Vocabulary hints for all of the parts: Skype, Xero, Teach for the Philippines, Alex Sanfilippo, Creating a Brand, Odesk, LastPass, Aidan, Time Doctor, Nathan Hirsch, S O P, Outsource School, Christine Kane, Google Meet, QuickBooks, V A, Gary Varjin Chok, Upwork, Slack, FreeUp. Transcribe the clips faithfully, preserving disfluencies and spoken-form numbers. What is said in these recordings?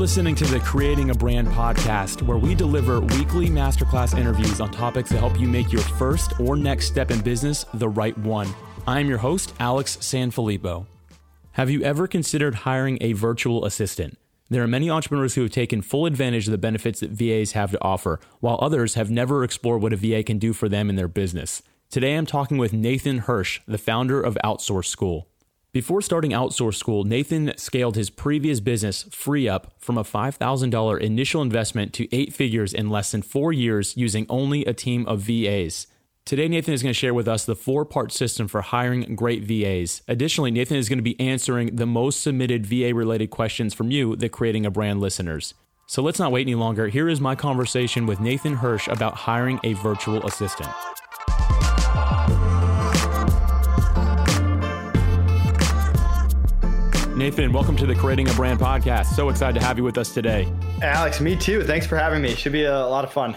listening to the Creating a Brand podcast, where we deliver weekly masterclass interviews on topics that help you make your first or next step in business the right one. I'm your host, Alex Sanfilippo. Have you ever considered hiring a virtual assistant? There are many entrepreneurs who have taken full advantage of the benefits that V As have to offer, while others have never explored what a V A can do for them in their business. Today, I'm talking with Nathan Hirsch, the founder of Outsource School. Before starting Outsource School, Nathan scaled his previous business, FreeUp, from a five thousand dollars initial investment to eight figures in less than four years using only a team of V As. Today, Nathan is going to share with us the four-part system for hiring great V As. Additionally, Nathan is going to be answering the most submitted V A-related questions from you, the Creating a Brand listeners. So let's not wait any longer. Here is my conversation with Nathan Hirsch about hiring a virtual assistant. Nathan, welcome to the Creating a Brand podcast. So excited to have you with us today. Alex, me too. Thanks for having me. Should be a lot of fun.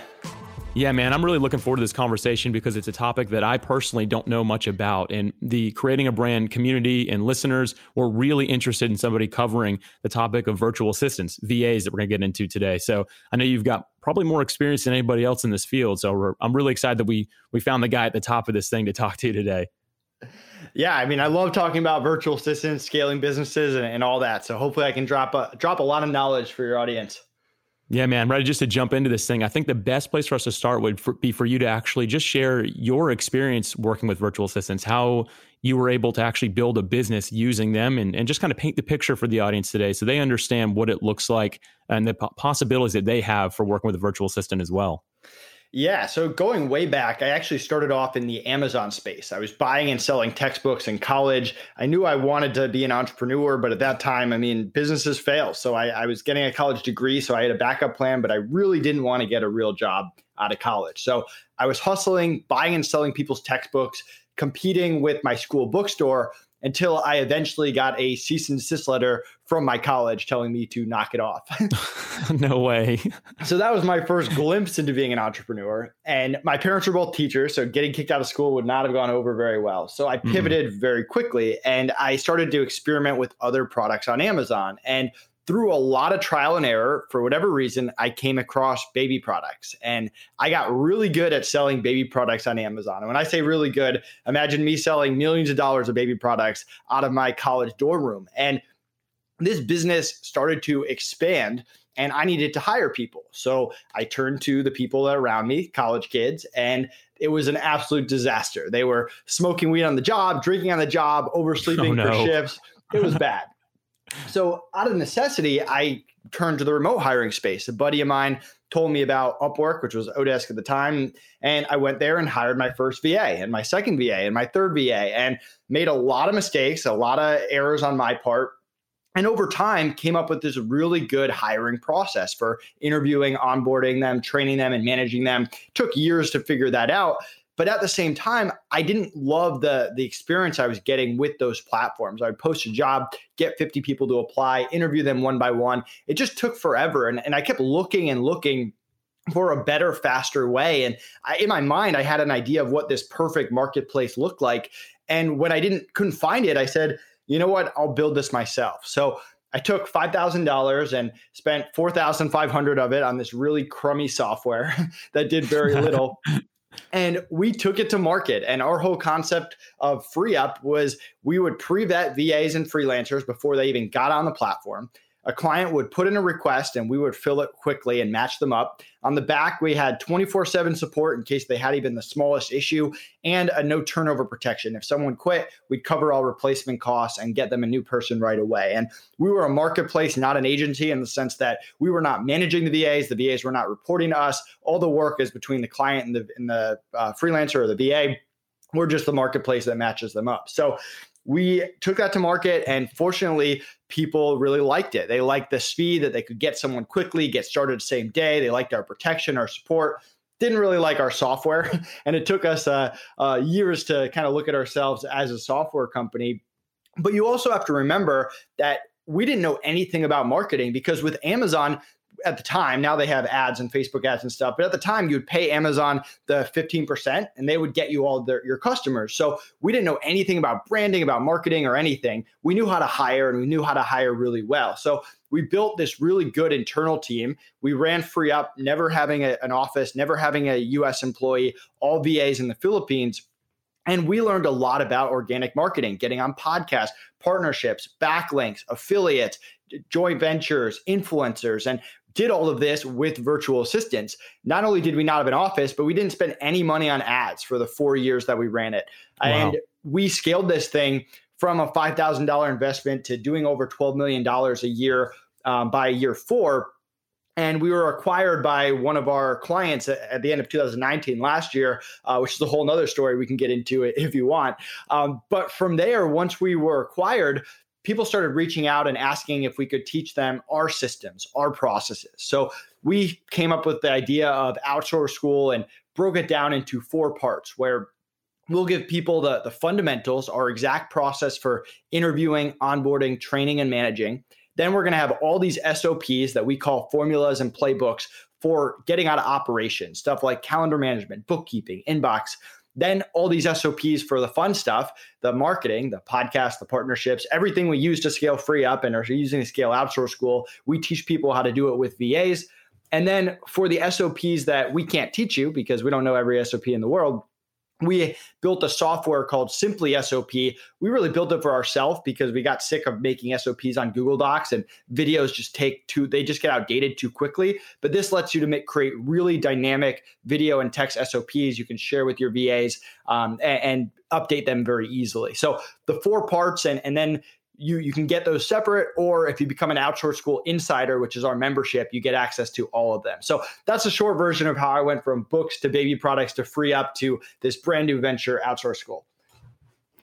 Yeah, man, I'm really looking forward to this conversation because it's a topic that I personally don't know much about. And the Creating a Brand community and listeners were really interested in somebody covering the topic of virtual assistants, V As, that we're going to get into today. So I know you've got probably more experience than anybody else in this field. So we're, I'm really excited that we we found the guy at the top of this thing to talk to you today. Yeah, I mean, I love talking about virtual assistants, scaling businesses, and, and all that. So hopefully I can drop a, drop a lot of knowledge for your audience. Yeah, man. Right. Just to jump into this thing, I think the best place for us to start would for, be for you to actually just share your experience working with virtual assistants, how you were able to actually build a business using them, and, and just kind of paint the picture for the audience today so they understand what it looks like and the possibilities that they have for working with a virtual assistant as well. Yeah. So going way back, I actually started off in the Amazon space. I was buying and selling textbooks in college. I knew I wanted to be an entrepreneur, but at that time, I mean, businesses fail. So I, I was getting a college degree, so I had a backup plan, but I really didn't want to get a real job out of college. So I was hustling, buying and selling people's textbooks, competing with my school bookstore, until I eventually got a cease and desist letter from my college telling me to knock it off. No way. So that was my first glimpse into being an entrepreneur. And my parents were both teachers, so getting kicked out of school would not have gone over very well. So I pivoted mm. very quickly, and I started to experiment with other products on Amazon. And through a lot of trial and error, for whatever reason, I came across baby products, and I got really good at selling baby products on Amazon. And when I say really good, imagine me selling millions of dollars of baby products out of my college dorm room. And this business started to expand, and I needed to hire people. So I turned to the people that are around me, college kids, and it was an absolute disaster. They were smoking weed on the job, drinking on the job, oversleeping oh, no. for shifts. It was bad. So out of necessity, I turned to the remote hiring space. A buddy of mine told me about Upwork, which was Odesk at the time, and I went there and hired my first V A and my second V A and my third V A, and made a lot of mistakes, a lot of errors on my part, and over time came up with this really good hiring process for interviewing, onboarding them, training them, and managing them. It took years to figure that out. But at the same time, I didn't love the, the experience I was getting with those platforms. I would post a job, get fifty people to apply, interview them one by one. It just took forever. And, and I kept looking and looking for a better, faster way. And I, in my mind, I had an idea of what this perfect marketplace looked like. And when I didn't couldn't find it, I said, you know what, I'll build this myself. So I took five thousand dollars and spent four thousand five hundred dollars of it on this really crummy software that did very little. And we took it to market, and our whole concept of FreeUp was we would pre-vet V As and freelancers before they even got on the platform. A client would put in a request, and we would fill it quickly and match them up. On the back, we had twenty-four seven support in case they had even the smallest issue, and a no turnover protection. If someone quit, we'd cover all replacement costs and get them a new person right away. And we were a marketplace, not an agency, in the sense that we were not managing the V As. The V As were not reporting to us. All the work is between the client and the, and the uh, freelancer or the V A. We're just the marketplace that matches them up. So we took that to market, and fortunately, people really liked it. They liked the speed that they could get someone quickly, get started the same day. They liked our protection, our support. Didn't really like our software, and it took us uh, uh, years to kind of look at ourselves as a software company. But you also have to remember that we didn't know anything about marketing, because with Amazon, at the time, now they have ads and Facebook ads and stuff, but at the time you'd pay Amazon the fifteen percent and they would get you all their, your customers. So we didn't know anything about branding, about marketing or anything. We knew how to hire and we knew how to hire really well. So we built this really good internal team. We ran FreeUp, never having a, an office, never having a U S employee, all V As in the Philippines. And we learned a lot about organic marketing, getting on podcasts, partnerships, backlinks, affiliates, joint ventures, influencers, and did all of this with virtual assistants. Not only did we not have an office, but we didn't spend any money on ads for the four years that we ran it. Wow. And we scaled this thing from a five thousand dollars investment to doing over twelve million dollars a year um, by year four. And we were acquired by one of our clients at the end of two thousand nineteen, last year, uh, which is a whole nother story we can get into if you want. Um, but from there, once we were acquired, people started reaching out and asking if we could teach them our systems, our processes. So we came up with the idea of Outsource School and broke it down into four parts where we'll give people the, the fundamentals, our exact process for interviewing, onboarding, training, and managing. Then we're going to have all these S O Ps that we call formulas and playbooks for getting out of operations, stuff like calendar management, bookkeeping, inbox. Then all these S O Ps for the fun stuff, the marketing, the podcast, the partnerships, everything we use to scale FreeUp and are using to scale Outsource School. We teach people how to do it with V As. And then for the S O Ps that we can't teach you because we don't know every S O P in the world, we built a software called Simply S O P. We really built it for ourselves because we got sick of making S O Ps on Google Docs and videos just take too, they just get outdated too quickly. But this lets you to make, create really dynamic video and text S O Ps you can share with your V As um, and, and update them very easily. So the four parts, and, and then you, you can get those separate, or if you become an Outsource School Insider, which is our membership, you get access to all of them. So that's a short version of how I went from books to baby products to FreeUp to this brand new venture, Outsource School.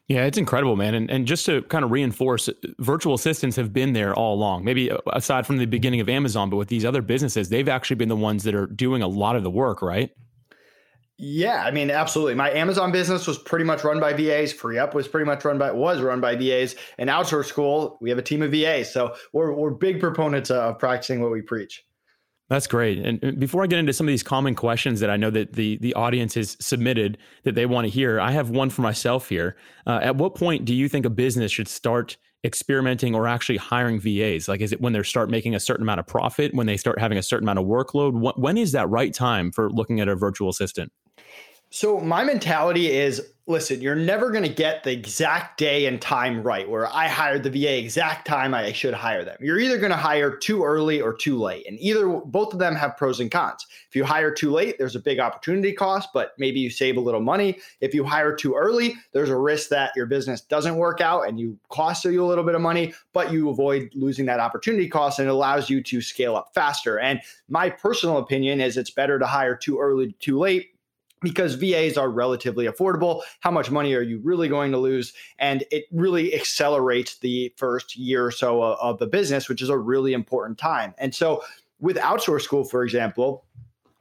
Yeah, it's incredible, man. And and just to kind of reinforce, virtual assistants have been there all along, maybe aside from the beginning of Amazon, but with these other businesses, they've actually been the ones that are doing a lot of the work, right? Yeah, I mean, absolutely. My Amazon business was pretty much run by V As. FreeUp was pretty much run by was run by V As. And Outsource School, we have a team of V As. So we're we're big proponents of practicing what we preach. That's great. And before I get into some of these common questions that I know that the the audience has submitted that they want to hear, I have one for myself here. Uh, at what point do you think a business should start experimenting or actually hiring V As? Like, is it when they start making a certain amount of profit, when they start having a certain amount of workload? When is that right time for looking at a virtual assistant? So my mentality is, listen, you're never going to get the exact day and time right where I hired the V A exact time I should hire them. You're either going to hire too early or too late. And either both of them have pros and cons. If you hire too late, there's a big opportunity cost, but maybe you save a little money. If you hire too early, there's a risk that your business doesn't work out and you cost you a little bit of money, but you avoid losing that opportunity cost and it allows you to scale up faster. And my personal opinion is it's better to hire too early, too late, because V As are relatively affordable. How much money are you really going to lose? And it really accelerates the first year or so of, of the business, which is a really important time. And so with Outsource School, for example,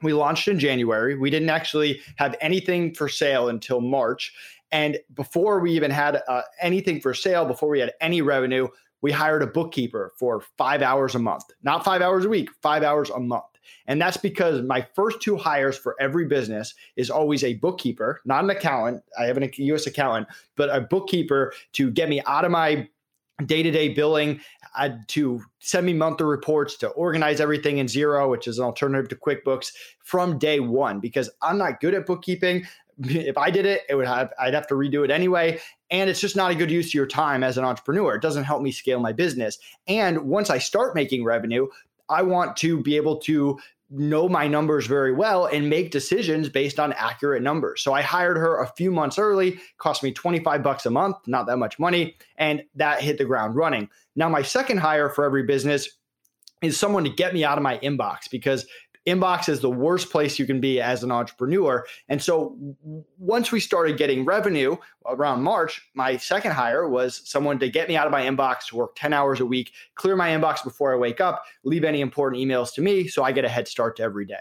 we launched in January. We didn't actually have anything for sale until March. And before we even had uh, anything for sale, before we had any revenue, we hired a bookkeeper for five hours a month, not five hours a week, five hours a month. And that's because my first two hires for every business is always a bookkeeper, not an accountant. I have a U S accountant, but a bookkeeper to get me out of my day-to-day billing, uh, to send me monthly reports, to organize everything in Xero, which is an alternative to QuickBooks, from day one, because I'm not good at bookkeeping. If I did it, it would have, I'd have to redo it anyway. And it's just not a good use of your time as an entrepreneur. It doesn't help me scale my business. And once I start making revenue, I want to be able to know my numbers very well and make decisions based on accurate numbers. So I hired her a few months early, cost me twenty-five bucks a month, not that much money, and that hit the ground running. Now, my second hire for every business is someone to get me out of my inbox, because inbox is the worst place you can be as an entrepreneur. And so once we started getting revenue around March, my second hire was someone to get me out of my inbox, to work ten hours a week, clear my inbox before I wake up, leave any important emails to me so I get a head start to every day.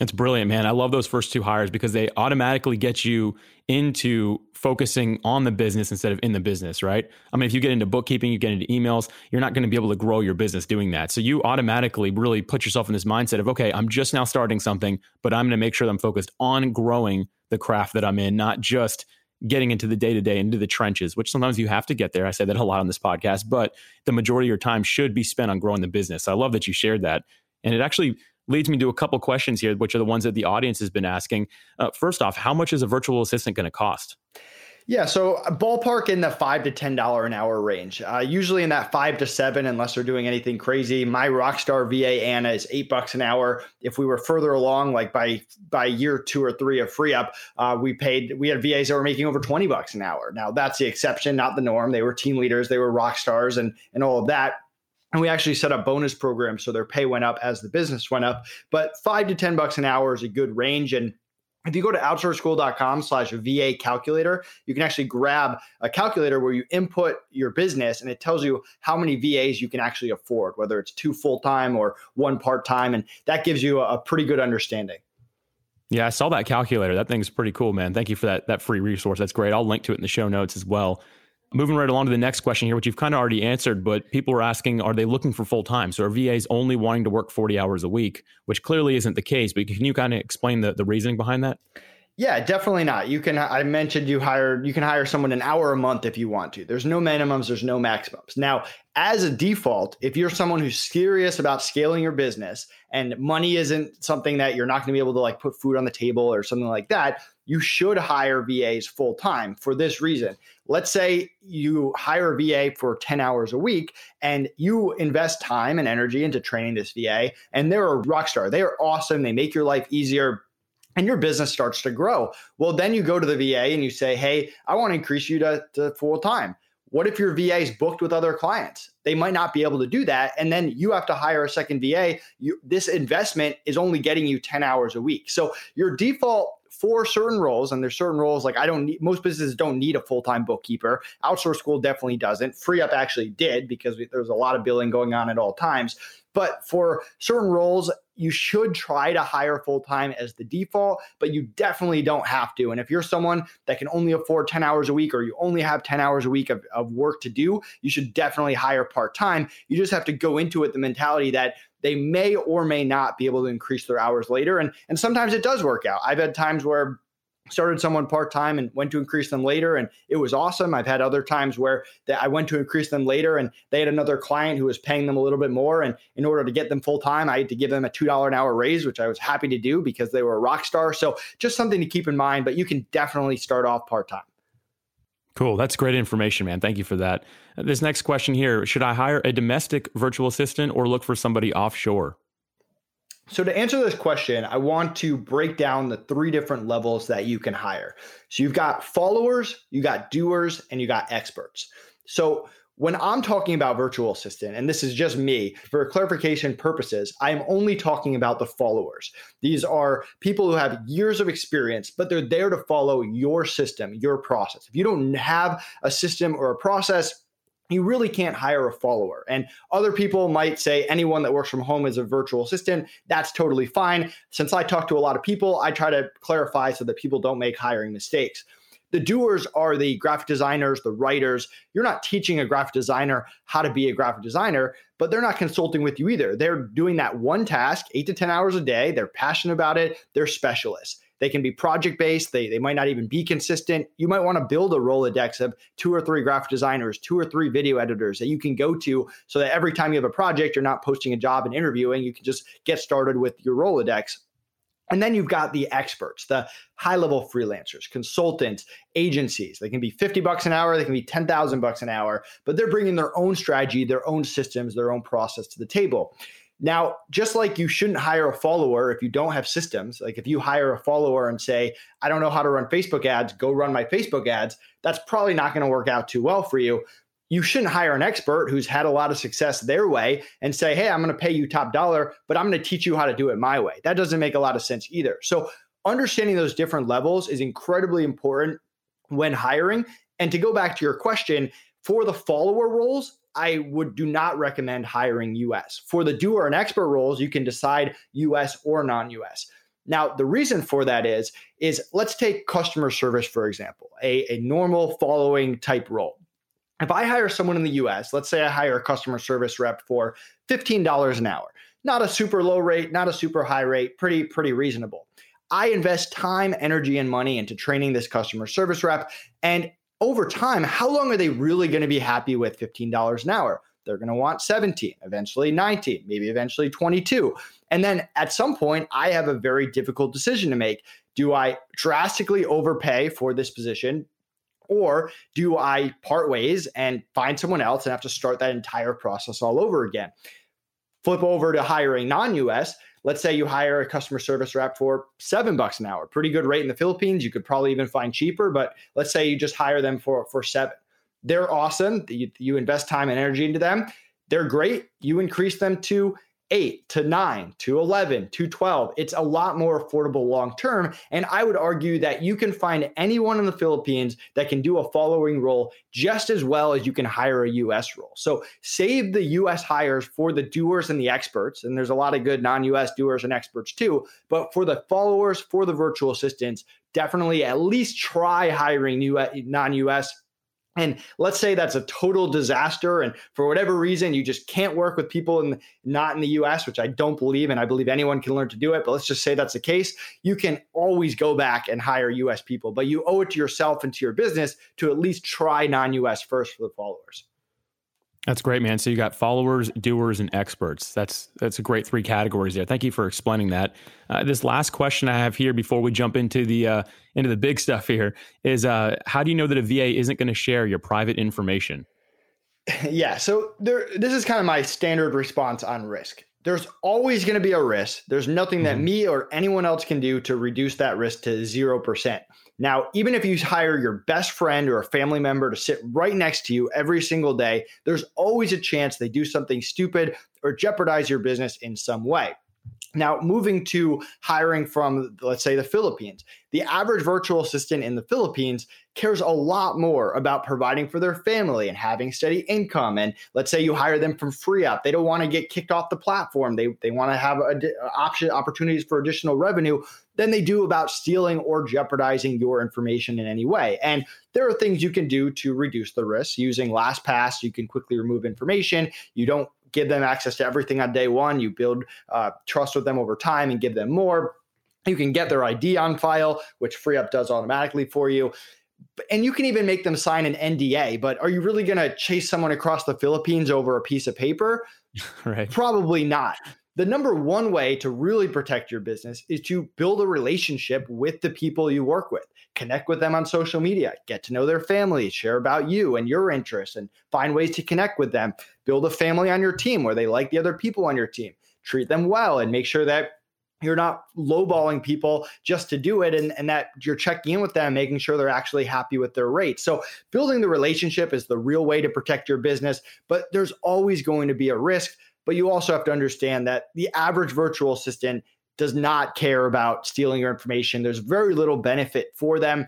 It's brilliant, man. I love those first two hires because they automatically get you into focusing on the business instead of in the business, right? I mean, if you get into bookkeeping, you get into emails, you're not going to be able to grow your business doing that. So you automatically really put yourself in this mindset of, okay, I'm just now starting something, but I'm going to make sure that I'm focused on growing the craft that I'm in, not just getting into the day-to-day, into the trenches, which sometimes you have to get there. I say that a lot on this podcast, but the majority of your time should be spent on growing the business. So I love that you shared that. And it actually leads me to a couple questions here, which are the ones that the audience has been asking. Uh, first off, how much is a virtual assistant going to cost? Yeah, so ballpark in the five to ten dollars an hour range, uh, usually in that five to seven, unless they're doing anything crazy. My rockstar V A, Anna, is eight bucks an hour. If we were further along, like by by year two or three of FreeUp, uh, we paid, we had V As that were making over twenty bucks an hour. Now that's the exception, not the norm. They were team leaders, they were rock stars and and all of that. And we actually set up bonus programs, so their pay went up as the business went up. But five to ten bucks an hour is a good range. And if you go to outsource school dot com slash V A calculator, you can actually grab a calculator where you input your business and it tells you how many V As you can actually afford, whether it's two full-time or one part-time. And that gives you a pretty good understanding. Yeah, I saw that calculator. That thing's pretty cool, man. Thank you for that, that free resource. That's great. I'll link to it in the show notes as well. Moving right along to the next question here, which you've kind of already answered, but people are asking, are they looking for full-time? So are V As only wanting to work forty hours a week, which clearly isn't the case, but can you kind of explain the, the reasoning behind that? Yeah, definitely not. You can, I mentioned you hire, you can hire someone an hour a month if you want to. There's no minimums, there's no maximums. Now, as a default, if you're someone who's serious about scaling your business and money isn't something that you're not going to be able to like put food on the table or something like that, you should hire V As full time for this reason. Let's say you hire a V A for ten hours a week and you invest time and energy into training this V A and they're a rock star. They are awesome. They make your life easier and your business starts to grow. Well, then you go to the V A and you say, hey, I want to increase you to, to full time. What if your V A is booked with other clients? They might not be able to do that. And then you have to hire a second V A. You, this investment is only getting you ten hours a week. So your default for certain roles, and there's certain roles like I don't need, most businesses don't need a full-time bookkeeper. Outsource School definitely doesn't. FreeUp actually did because we, there's a lot of billing going on at all times. But for certain roles, you should try to hire full-time as the default, but you definitely don't have to. And if you're someone that can only afford ten hours a week or you only have ten hours a week of, of work to do, you should definitely hire part-time. You just have to go into it the mentality that they may or may not be able to increase their hours later. And, and sometimes it does work out. I've had times where started someone part-time and went to increase them later, and it was awesome. I've had other times where that I went to increase them later and they had another client who was paying them a little bit more. And in order to get them full-time, I had to give them a two dollars an hour raise, which I was happy to do because they were a rock star. So just something to keep in mind, but you can definitely start off part-time. Cool. That's great information, man. Thank you for that. This next question here, should I hire a domestic virtual assistant or look for somebody offshore? So to answer this question, I want to break down the three different levels that you can hire. So you've got followers, you got doers, and you got experts. So when I'm talking about virtual assistant, and this is just me, for clarification purposes, I'm only talking about the followers. These are people who have years of experience, but they're there to follow your system, your process. If you don't have a system or a process, you really can't hire a follower. And other people might say anyone that works from home is a virtual assistant. That's totally fine. Since I talk to a lot of people, I try to clarify so that people don't make hiring mistakes. The doers are the graphic designers, the writers. You're not teaching a graphic designer how to be a graphic designer, but they're not consulting with you either. They're doing that one task, eight to ten hours a day. They're passionate about it. They're specialists. They can be project-based. They, they might not even be consistent. You might want to build a Rolodex of two or three graphic designers, two or three video editors that you can go to so that every time you have a project, you're not posting a job and interviewing. You can just get started with your Rolodex. And then you've got the experts, the high-level freelancers, consultants, agencies. They can be fifty bucks an hour. They can be ten thousand bucks an hour, but they're bringing their own strategy, their own systems, their own process to the table. Now, just like you shouldn't hire a follower if you don't have systems, like if you hire a follower and say, I don't know how to run Facebook ads, go run my Facebook ads, that's probably not going to work out too well for you. You shouldn't hire an expert who's had a lot of success their way and say, hey, I'm going to pay you top dollar, but I'm going to teach you how to do it my way. That doesn't make a lot of sense either. So understanding those different levels is incredibly important when hiring. And to go back to your question, for the follower roles, I would do not recommend hiring U S. For the doer and expert roles, you can decide U S or non-U S. Now, the reason for that is, is let's take customer service, for example, a, a normal following type role. If I hire someone in the U S, let's say I hire a customer service rep for fifteen dollars an hour, not a super low rate, not a super high rate, pretty, pretty reasonable. I invest time, energy, and money into training this customer service rep. And over time, how long are they really going to be happy with fifteen dollars an hour? They're going to want seventeen, eventually nineteen, maybe eventually twenty-two. And then at some point, I have a very difficult decision to make. Do I drastically overpay for this position? Or do I part ways and find someone else and have to start that entire process all over again? Flip over to hiring non-U S. Let's say you hire a customer service rep for seven bucks an hour. Pretty good rate in the Philippines. You could probably even find cheaper, but let's say you just hire them for, for seven. They're awesome. You, you invest time and energy into them. They're great. You increase them to eight, to nine, to eleven, to twelve. It's a lot more affordable long-term. And I would argue that you can find anyone in the Philippines that can do a following role just as well as you can hire a U S role. So save the U S hires for the doers and the experts. And there's a lot of good non-U S doers and experts too. But for the followers, for the virtual assistants, definitely at least try hiring non-U S. And let's say that's a total disaster, and for whatever reason, you just can't work with people in, not in the U S, which I don't believe, and I believe anyone can learn to do it, but let's just say that's the case. You can always go back and hire U S people, but you owe it to yourself and to your business to at least try non-U S first for the followers. That's great, man. So you got followers, doers, and experts. That's that's a great three categories there. Thank you for explaining that. Uh, this last question I have here before we jump into the uh, into the big stuff here is, uh, how do you know that a V A isn't going to share your private information? Yeah, so there, this is kind of my standard response on risk. There's always going to be a risk. There's nothing that me or anyone else can do to reduce that risk to zero percent. Now, even if you hire your best friend or a family member to sit right next to you every single day, there's always a chance they do something stupid or jeopardize your business in some way. Now, moving to hiring from, let's say, the Philippines, the average virtual assistant in the Philippines cares a lot more about providing for their family and having steady income. And let's say you hire them from FreeUp. They don't want to get kicked off the platform. They they want to have a, a option opportunities for additional revenue than they do about stealing or jeopardizing your information in any way. And there are things you can do to reduce the risk. Using LastPass, you can quickly remove information. You don't give them access to everything on day one. You build uh, trust with them over time and give them more. You can get their I D on file, which FreeUp does automatically for you. And you can even make them sign an N D A. But are you really going to chase someone across the Philippines over a piece of paper? Right. Probably not. The number one way to really protect your business is to build a relationship with the people you work with. Connect with them on social media, get to know their family, share about you and your interests, and find ways to connect with them. Build a family on your team where they like the other people on your team. Treat them well and make sure that you're not lowballing people just to do it, and, and that you're checking in with them, making sure they're actually happy with their rates. So building the relationship is the real way to protect your business, but there's always going to be a risk. But you also have to understand that the average virtual assistant does not care about stealing your information. There's very little benefit for them.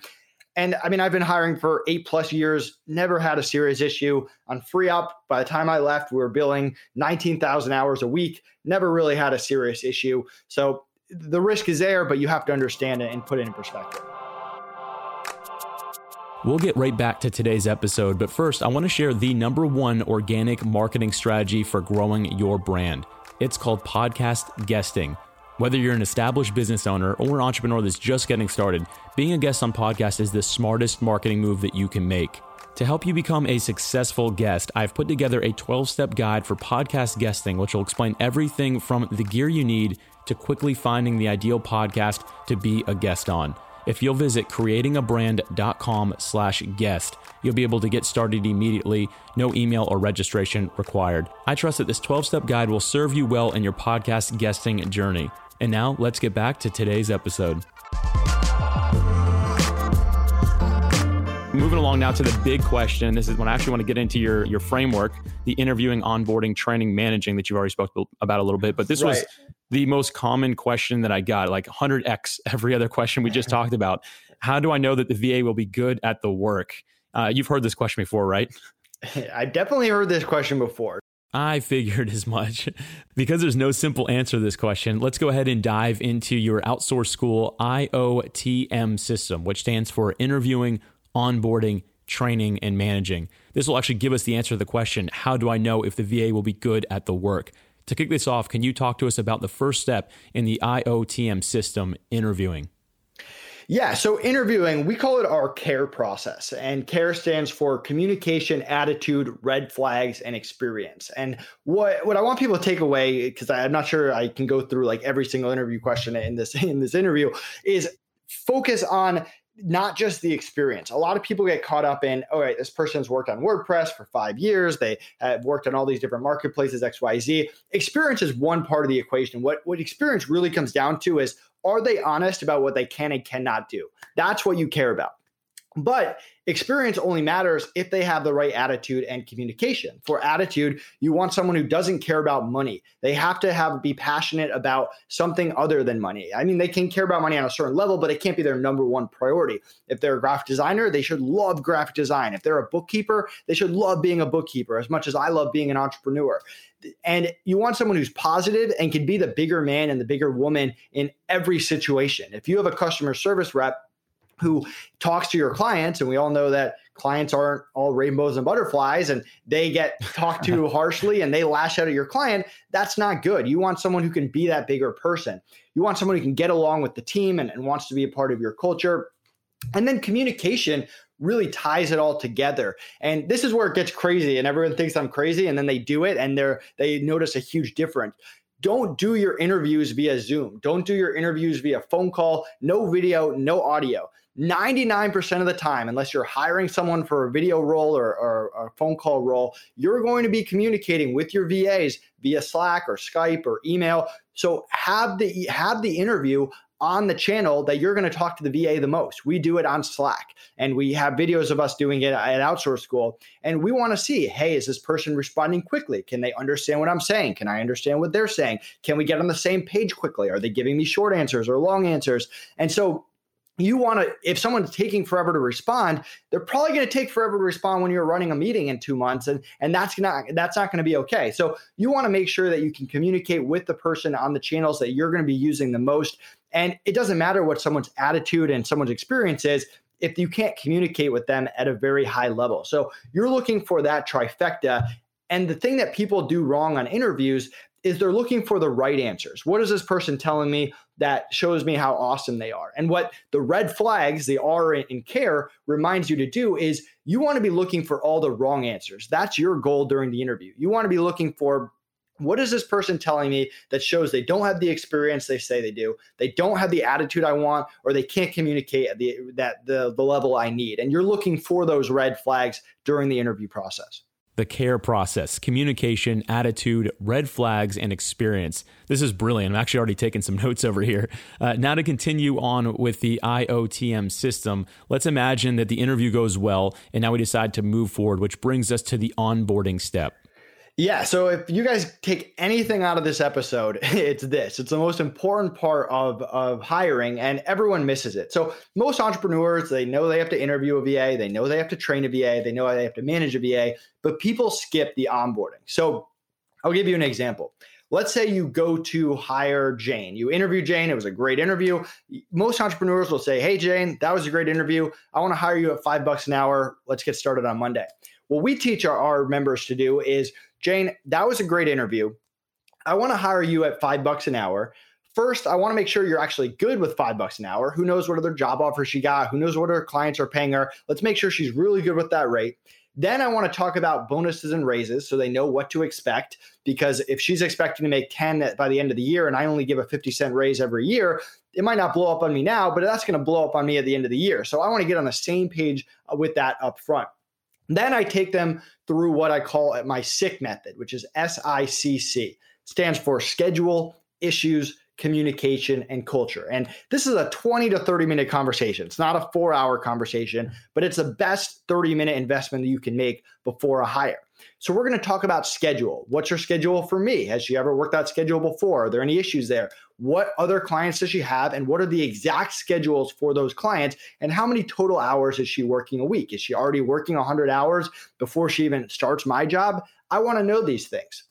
And I mean, I've been hiring for eight plus years, never had a serious issue. On FreeUp, by the time I left, we were billing nineteen thousand hours a week, never really had a serious issue. So the risk is there, but you have to understand it and put it in perspective. We'll get right back to today's episode, but first I want to share the number one organic marketing strategy for growing your brand. It's called podcast guesting. Whether you're an established business owner or an entrepreneur that's just getting started, being a guest on podcasts is the smartest marketing move that you can make. To help you become a successful guest, I've put together a twelve-step guide for podcast guesting, which will explain everything from the gear you need to quickly finding the ideal podcast to be a guest on. If you'll visit creatingabrand.com slash guest, you'll be able to get started immediately. No email or registration required. I trust that this twelve-step guide will serve you well in your podcast guesting journey. And now let's get back to today's episode. Moving along now to the big question. This is when I actually want to get into your, your framework, the interviewing, onboarding, training, managing that you've already spoke about a little bit, but this right. was the most common question that I got, like one hundred x every other question we just talked about. How do I know that the V A will be good at the work? Uh, you've heard this question before, right? I definitely heard this question before. I figured as much. Because there's no simple answer to this question, let's go ahead and dive into your Outsource School I O T M system, which stands for interviewing, onboarding, training, and managing. This will actually give us the answer to the question, how do I know if the V A will be good at the work? To kick this off, can you talk to us about the first step in the I O T M system, interviewing? Yeah, so interviewing, we call it our CARE process, and CARE stands for communication, attitude, red flags, and experience. And what, what I want people to take away, because I'm not sure I can go through like every single interview question in this in this interview, is focus on not just the experience. A lot of people get caught up in, all right, this person's worked on WordPress for five years. They have worked on all these different marketplaces, X, Y, Z. Experience is one part of the equation. What, what experience really comes down to is, are they honest about what they can and cannot do? That's what you care about. But experience only matters if they have the right attitude and communication. For attitude, you want someone who doesn't care about money. They have to have be passionate about something other than money. I mean, they can care about money on a certain level, but it can't be their number one priority. If they're a graphic designer, they should love graphic design. If they're a bookkeeper, they should love being a bookkeeper as much as I love being an entrepreneur. And you want someone who's positive and can be the bigger man and the bigger woman in every situation. If you have a customer service rep who talks to your clients, and we all know that clients aren't all rainbows and butterflies, and they get talked to harshly and they lash out at your client, that's not good. You want someone who can be that bigger person. You want someone who can get along with the team and, and wants to be a part of your culture. And then communication really ties it all together. And this is where it gets crazy, and everyone thinks I'm crazy, and then they do it and they're they notice a huge difference. Don't do your interviews via Zoom. Don't do your interviews via phone call. No video, no audio. ninety-nine percent of the time, unless you're hiring someone for a video role or, or, or a phone call role, you're going to be communicating with your V As via Slack or Skype or email. So have the have the interview on the channel that you're going to talk to the V A the most. We do it on Slack, and we have videos of us doing it at Outsource School. And we want to see, hey, is this person responding quickly? Can they understand what I'm saying? Can I understand what they're saying? Can we get on the same page quickly? Are they giving me short answers or long answers? And so you want to, if someone's taking forever to respond, they're probably going to take forever to respond when you're running a meeting in two months. And, and that's not, that's not going to be okay. So you want to make sure that you can communicate with the person on the channels that you're going to be using the most. And it doesn't matter what someone's attitude and someone's experience is if you can't communicate with them at a very high level. So you're looking for that trifecta. And the thing that people do wrong on interviews is they're looking for the right answers. What is this person telling me that shows me how awesome they are? And what the red flags, the R in CARE, reminds you to do is you want to be looking for all the wrong answers. That's your goal during the interview. You want to be looking for, what is this person telling me that shows they don't have the experience they say they do, they don't have the attitude I want, or they can't communicate at the, that, the, the level I need? And you're looking for those red flags during the interview process. The CARE process, communication, attitude, red flags, and experience. This is brilliant. I'm actually already taking some notes over here. Uh, now to continue on with the I O T M system, let's imagine that the interview goes well, and now we decide to move forward, which brings us to the onboarding step. Yeah, so if you guys take anything out of this episode, it's this. It's the most important part of, of hiring, and everyone misses it. So most entrepreneurs, they know they have to interview a V A, they know they have to train a V A, they know they have to manage a V A, but people skip the onboarding. So I'll give you an example. Let's say you go to hire Jane. You interview Jane. It was a great interview. Most entrepreneurs will say, hey, Jane, that was a great interview. I want to hire you at five bucks an hour. Let's get started on Monday. What we teach our, our members to do is, Jane, that was a great interview. I want to hire you at five bucks an hour. First, I want to make sure you're actually good with five bucks an hour. Who knows what other job offer she got? Who knows what her clients are paying her? Let's make sure she's really good with that rate. Then I want to talk about bonuses and raises so they know what to expect, because if she's expecting to make ten by the end of the year and I only give a fifty cent raise every year, it might not blow up on me now, but that's going to blow up on me at the end of the year. So I want to get on the same page with that up front. Then I take them through what I call my SICK method, which is S I C C. It stands for schedule, issues, communication, and culture. And this is a twenty to thirty minute conversation. It's not a four hour conversation, but it's the best thirty minute investment that you can make before a hire. So we're going to talk about schedule. What's your schedule for me? Has she ever worked out schedule before? Are there any issues there? what other clients does she have, and what are the exact schedules for those clients, and how many total hours is she working a week? Is she already working one hundred hours before she even starts my job? I want to know these things.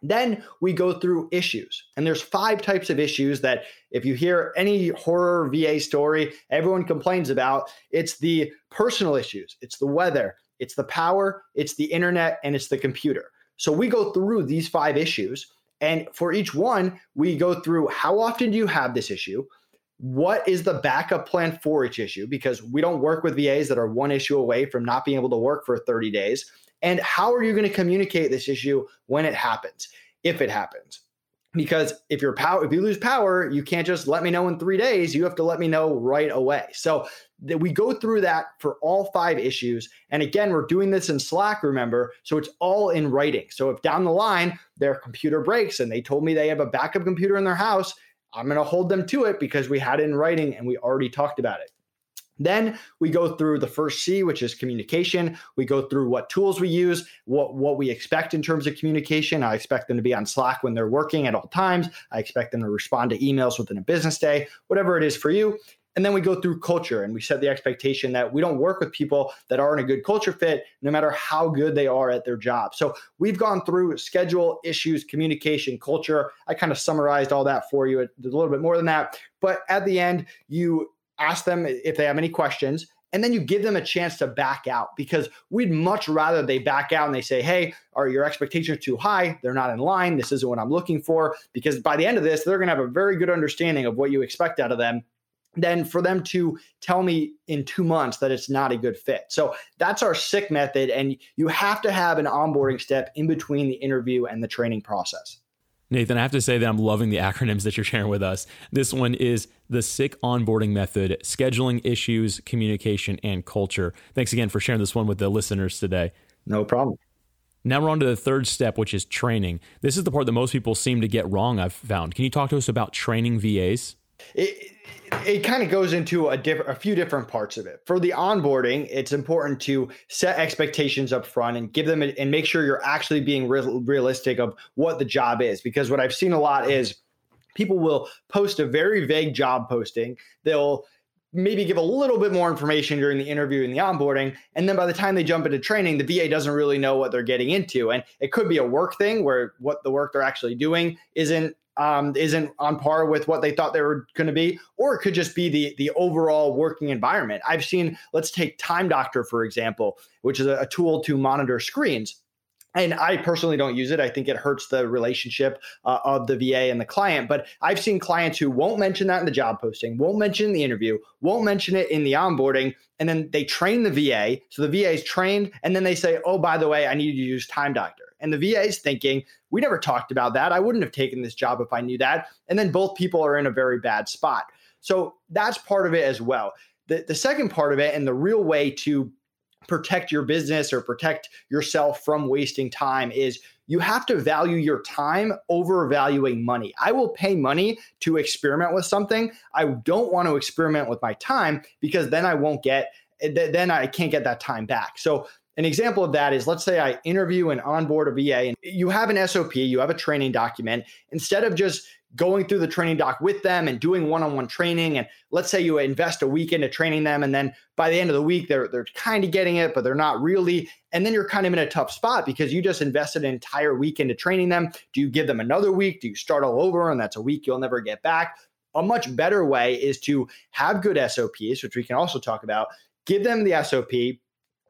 Then we go through issues, and there's five types of issues that if you hear any horror V A story, everyone complains about. It's the personal issues, it's the weather, it's the power, it's the internet, and it's the computer. So we go through these five issues, and for each one, we go through how often do you have this issue? What is the backup plan for each issue? Because we don't work with V As that are one issue away from not being able to work for thirty days. And how are you going to communicate this issue when it happens, if it happens? Because if your power, if you lose power, you can't just let me know in three days. You have to let me know right away. So that we go through that for all five issues. And again, we're doing this in Slack, remember? So it's all in writing. So if down the line their computer breaks and they told me they have a backup computer in their house, I'm going to hold them to it because we had it in writing and we already talked about it. Then we go through the first C, which is communication. We go through what tools we use, what, what we expect in terms of communication. I expect them to be on Slack when they're working at all times. I expect them to respond to emails within a business day, whatever it is for you. And then we go through culture, and we set the expectation that we don't work with people that aren't a good culture fit, no matter how good they are at their job. So we've gone through schedule, issues, communication, culture. I kind of summarized all that for you. There's a little bit more than that. But at the end, you ask them if they have any questions, and then you give them a chance to back out, because we'd much rather they back out and they say, hey, are your expectations too high? They're not in line. This isn't what I'm looking for. Because by the end of this, they're going to have a very good understanding of what you expect out of them, than for them to tell me in two months that it's not a good fit. So that's our S I C method. And you have to have an onboarding step in between the interview and the training process. Nathan, I have to say that I'm loving the acronyms that you're sharing with us. This one is the S I C onboarding method, scheduling issues, communication, and culture. Thanks again for sharing this one with the listeners today. No problem. Now we're on to the third step, which is training. This is the part that most people seem to get wrong, I've found. Can you talk to us about training V As? It, it, it kind of goes into a, diff- a few different parts of it. For the onboarding, it's important to set expectations up front and give them a, and make sure you're actually being re- realistic of what the job is. Because what I've seen a lot is people will post a very vague job posting. They'll maybe give a little bit more information during the interview and the onboarding. And then by the time they jump into training, the V A doesn't really know what they're getting into. And it could be a work thing where what the work they're actually doing isn't Um, isn't on par with what they thought they were going to be, or it could just be the the overall working environment. I've seen, let's take Time Doctor, for example, which is a, a tool to monitor screens. And I personally don't use it. I think it hurts the relationship uh, of the V A and the client. But I've seen clients who won't mention that in the job posting, won't mention it in the interview, won't mention it in the onboarding, and then they train the V A. So the V A is trained, and then they say, oh, by the way, I need you to use Time Doctor. And the V A is thinking, we never talked about that. I wouldn't have taken this job if I knew that. And then both people are in a very bad spot. So that's part of it as well. The, the second part of it, and the real way to protect your business or protect yourself from wasting time, is you have to value your time over valuing money. I will pay money to experiment with something. I don't want to experiment with my time, because then I won't get, then I can't get that time back. So an example of that is, let's say I interview and onboard a V A, and you have an S O P, you have a training document. Instead of just going through the training doc with them and doing one-on-one training, and let's say you invest a week into training them, and then by the end of the week, they're they're kind of getting it, but they're not really. And then you're kind of in a tough spot because you just invested an entire week into training them. Do you give them another week? Do you start all over? And that's a week you'll never get back. A much better way is to have good S O Ps, which we can also talk about. Give them the S O P.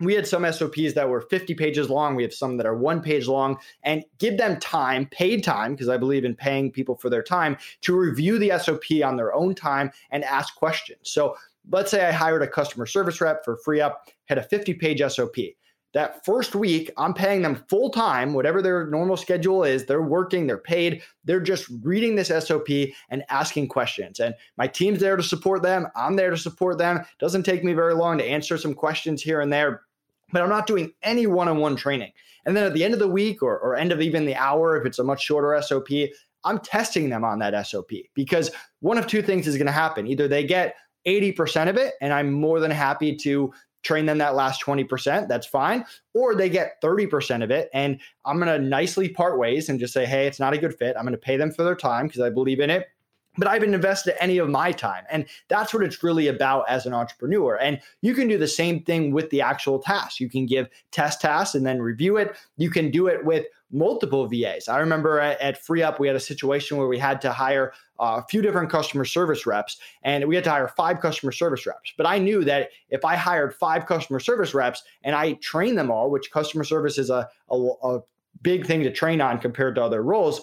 We had some S O Ps that were fifty pages long. We have some that are one page long, and give them time, paid time, because I believe in paying people for their time, to review the S O P on their own time and ask questions. So let's say I hired a customer service rep for FreeUp, had a fifty page S O P. That first week, I'm paying them full time, whatever their normal schedule is. They're working, they're paid. They're just reading this S O P and asking questions. And my team's there to support them. I'm there to support them. It doesn't take me very long to answer some questions here and there, but I'm not doing any one-on-one training. And then at the end of the week, or, or end of even the hour, if it's a much shorter S O P, I'm testing them on that S O P, because one of two things is going to happen. Either they get eighty percent of it, and I'm more than happy to train them that last twenty percent, that's fine. Or they get thirty percent of it, and I'm going to nicely part ways and just say, hey, it's not a good fit. I'm going to pay them for their time because I believe in it. but I haven't invested any of my time. And that's what it's really about as an entrepreneur. And you can do the same thing with the actual tasks. You can give test tasks and then review it. You can do it with multiple V As. I remember at, at FreeUp, we had a situation where we had to hire a few different customer service reps, and we had to hire five customer service reps. But I knew that if I hired five customer service reps and I trained them all, which customer service is a, a, a big thing to train on compared to other roles,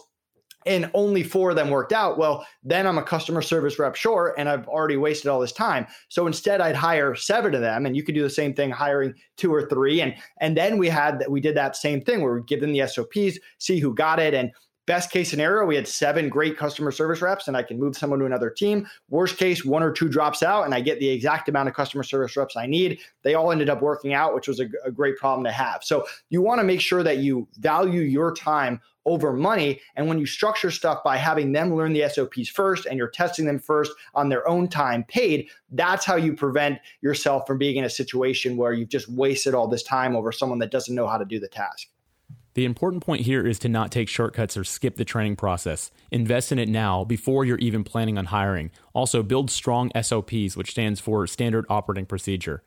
and only four of them worked out, well, then I'm a customer service rep short and I've already wasted all this time. So instead I'd hire seven of them, and you could do the same thing hiring two or three. And and then we had that, we did that same thing where we give them the S O Ps, see who got it. And best case scenario, we had seven great customer service reps and I can move someone to another team. Worst case, one or two drops out and I get the exact amount of customer service reps I need. They all ended up working out, which was a, a great problem to have. So you want to make sure that you value your time over money. And when you structure stuff by having them learn the S O Ps first and you're testing them first on their own time paid, that's how you prevent yourself from being in a situation where you've just wasted all this time over someone that doesn't know how to do the task. The important point here is to not take shortcuts or skip the training process. Invest in it now before you're even planning on hiring. Also, build strong S O Ps, which stands for Standard Operating Procedure.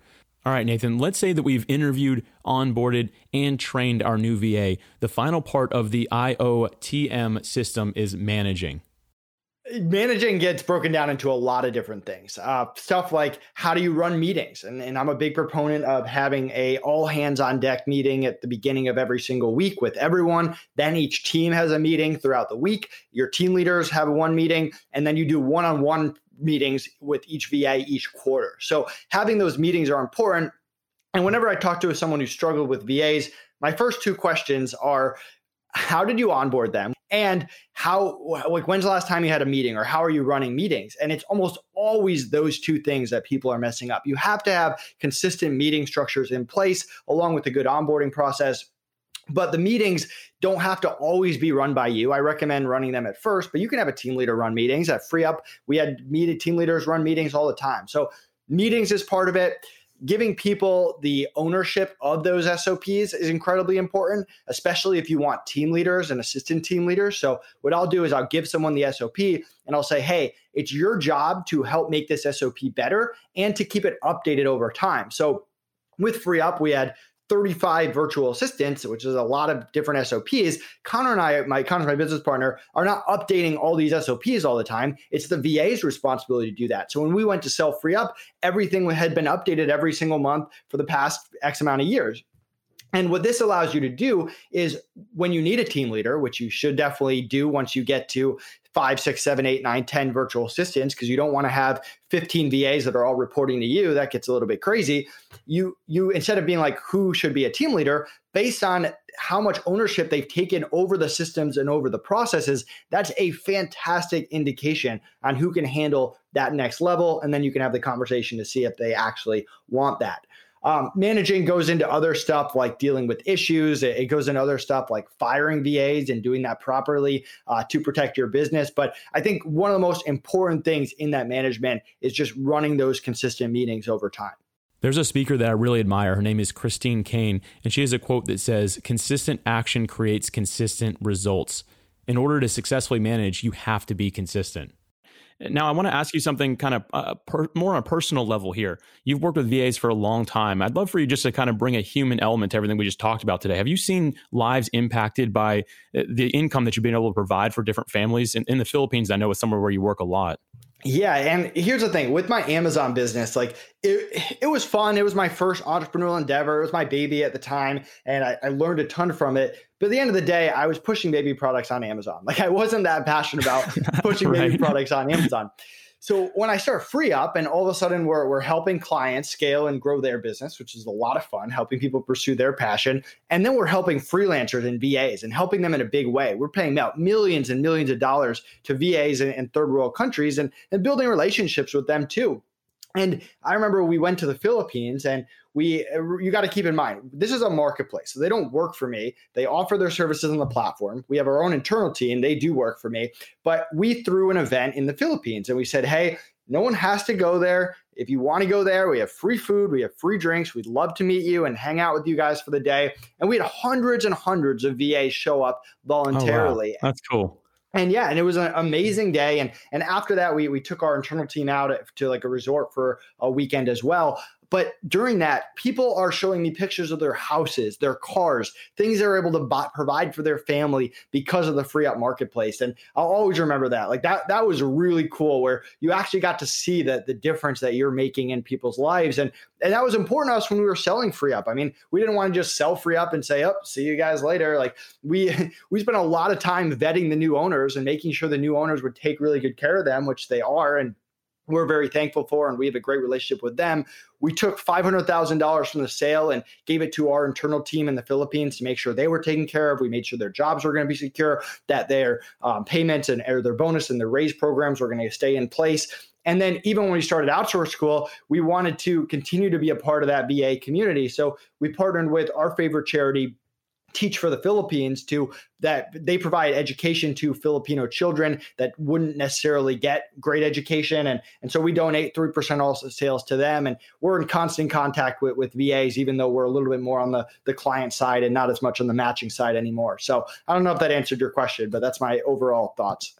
All right, Nathan, let's say that we've interviewed, onboarded, and trained our new V A. The final part of the I O T M system is managing. Managing gets broken down into a lot of different things. Uh, stuff like, how do you run meetings? And, and I'm a big proponent of having a all hands on deck meeting at the beginning of every single week with everyone. Then each team has a meeting throughout the week. Your team leaders have one meeting, and then you do one-on-one meetings with each V A each quarter. So having those meetings are important. And whenever I talk to someone who struggled with V As, my first two questions are, how did you onboard them? And how, like, when's the last time you had a meeting, or how are you running meetings? And it's almost always those two things that people are messing up. You have to have consistent meeting structures in place along with a good onboarding process. But the meetings don't have to always be run by you. I recommend running them at first, but you can have a team leader run meetings. At FreeUp, we had meet- team leaders run meetings all the time. So meetings is part of it. Giving people the ownership of those S O Ps is incredibly important, especially if you want team leaders and assistant team leaders. So what I'll do is I'll give someone the S O P and I'll say, hey, it's your job to help make this S O P better and to keep it updated over time. So with FreeUp, we had thirty-five virtual assistants, which is a lot of different S O Ps. Connor and I, my Connor's my business partner, are not updating all these S O Ps all the time. It's the V A's responsibility to do that. So when we went to sell FreeUp, everything had been updated every single month for the past X amount of years. And what this allows you to do is, when you need a team leader, which you should definitely do once you get to five, six, seven, eight, nine, ten virtual assistants, because you don't want to have fifteen V As that are all reporting to you. That gets a little bit crazy. You, you instead of being like, who should be a team leader, based on how much ownership they've taken over the systems and over the processes, that's a fantastic indication on who can handle that next level. And then you can have the conversation to see if they actually want that. Um, managing goes into other stuff like dealing with issues. It, it goes into other stuff like firing V As and doing that properly uh, to protect your business. But I think one of the most important things in that management is just running those consistent meetings over time. There's a speaker that I really admire. Her name is Christine Kane, and she has a quote that says, "Consistent action creates consistent results." In order to successfully manage, you have to be consistent. Now, I want to ask you something kind of uh, per, more on a personal level here. You've worked with V As for a long time. I'd love for you just to kind of bring a human element to everything we just talked about today. Have you seen lives impacted by the income that you've been able to provide for different families? In, in the Philippines, I know it's somewhere where you work a lot. Yeah. And here's the thing with my Amazon business, like it, it was fun. It was my first entrepreneurial endeavor. It was my baby at the time. And I, I learned a ton from it. But at the end of the day, I was pushing baby products on Amazon. Like, I wasn't that passionate about pushing right. baby products on Amazon. So when I start FreeUp and all of a sudden we're, we're helping clients scale and grow their business, which is a lot of fun, helping people pursue their passion. And then we're helping freelancers and V As and helping them in a big way. We're paying out millions and millions of dollars to V As in, in third world countries and, and building relationships with them too. And I remember we went to the Philippines, and we, you got to keep in mind, this is a marketplace. So they don't work for me. They offer their services on the platform. We have our own internal team. They do work for me. But we threw an event in the Philippines and we said, hey, no one has to go there. If you want to go there, we have free food. We have free drinks. We'd love to meet you and hang out with you guys for the day. And we had hundreds and hundreds of V As show up voluntarily. Oh, wow. That's cool. And yeah, and it was an amazing day. And and after that, we we took our internal team out to like a resort for a weekend as well. But during that, people are showing me pictures of their houses, their cars, things they're able to buy, provide for their family because of the FreeUp marketplace. And I'll always remember that. Like that, that was really cool, where you actually got to see that the difference that you're making in people's lives. And and that was important to us when we were selling FreeUp. I mean, we didn't want to just sell FreeUp and say, oh, see you guys later. Like we we spent a lot of time vetting the new owners and making sure the new owners would take really good care of them, which they are. And we're very thankful for, and we have a great relationship with them. We took five hundred thousand dollars from the sale and gave it to our internal team in the Philippines to make sure they were taken care of. We made sure their jobs were going to be secure, that their um, payments and or their bonus and their raise programs were going to stay in place. And then even when we started Outsource School, we wanted to continue to be a part of that B A community. So we partnered with our favorite charity, Teach for the Philippines, to that they provide education to Filipino children that wouldn't necessarily get great education. And, and so we donate three percent all sales to them. And we're in constant contact with, with V As, even though we're a little bit more on the, the client side and not as much on the matching side anymore. So I don't know if that answered your question, but that's my overall thoughts.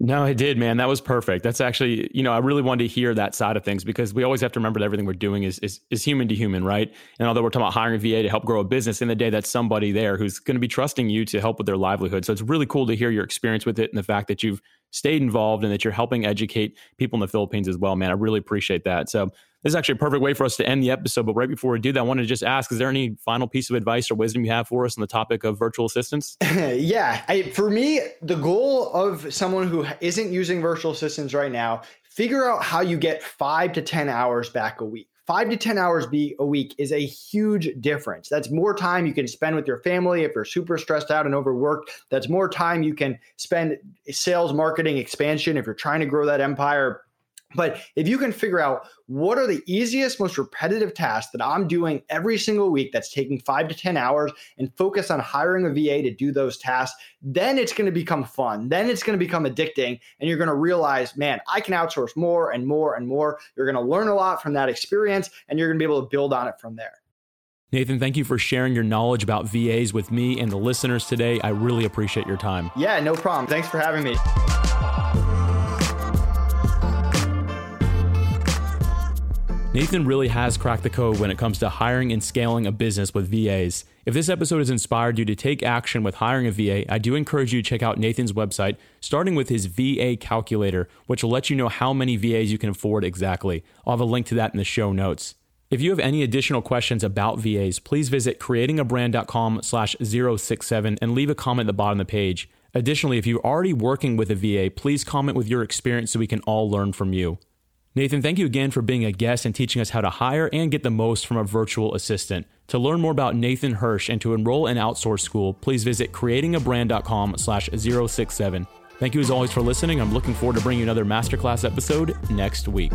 No, it did, man. That was perfect. That's actually, you know, I really wanted to hear that side of things, because we always have to remember that everything we're doing is is, is human to human, right? And although we're talking about hiring a V A to help grow a business, in the day, that's somebody there who's going to be trusting you to help with their livelihood. So it's really cool to hear your experience with it and the fact that you've stayed involved and that you're helping educate people in the Philippines as well, man. I really appreciate that. So this is actually a perfect way for us to end the episode. But right before we do that, I wanted to just ask, is there any final piece of advice or wisdom you have for us on the topic of virtual assistants? yeah. I, for me, the goal of someone who isn't using virtual assistants right now, figure out how you get five to ten hours back a week. five to ten hours a week is a huge difference. That's more time you can spend with your family. If you're super stressed out and overworked, that's more time you can spend sales, marketing, expansion, if you're trying to grow that empire. But if you can figure out what are the easiest, most repetitive tasks that I'm doing every single week that's taking five to ten hours, and focus on hiring a V A to do those tasks, then it's going to become fun. Then it's going to become addicting. And you're going to realize, man, I can outsource more and more and more. You're going to learn a lot from that experience, and you're going to be able to build on it from there. Nathan, thank you for sharing your knowledge about V As with me and the listeners today. I really appreciate your time. Yeah, no problem. Thanks for having me. Nathan really has cracked the code when it comes to hiring and scaling a business with V As. If this episode has inspired you to take action with hiring a V A, I do encourage you to check out Nathan's website, starting with his V A calculator, which will let you know how many V As you can afford exactly. I'll have a link to that in the show notes. If you have any additional questions about V As, please visit creating a brand dot com slash zero six seven and leave a comment at the bottom of the page. Additionally, if you're already working with a V A, please comment with your experience so we can all learn from you. Nathan, thank you again for being a guest and teaching us how to hire and get the most from a virtual assistant. To learn more about Nathan Hirsch and to enroll in Outsource School, please visit creating a brand dot com slash zero six seven. Thank you as always for listening. I'm looking forward to bringing you another masterclass episode next week.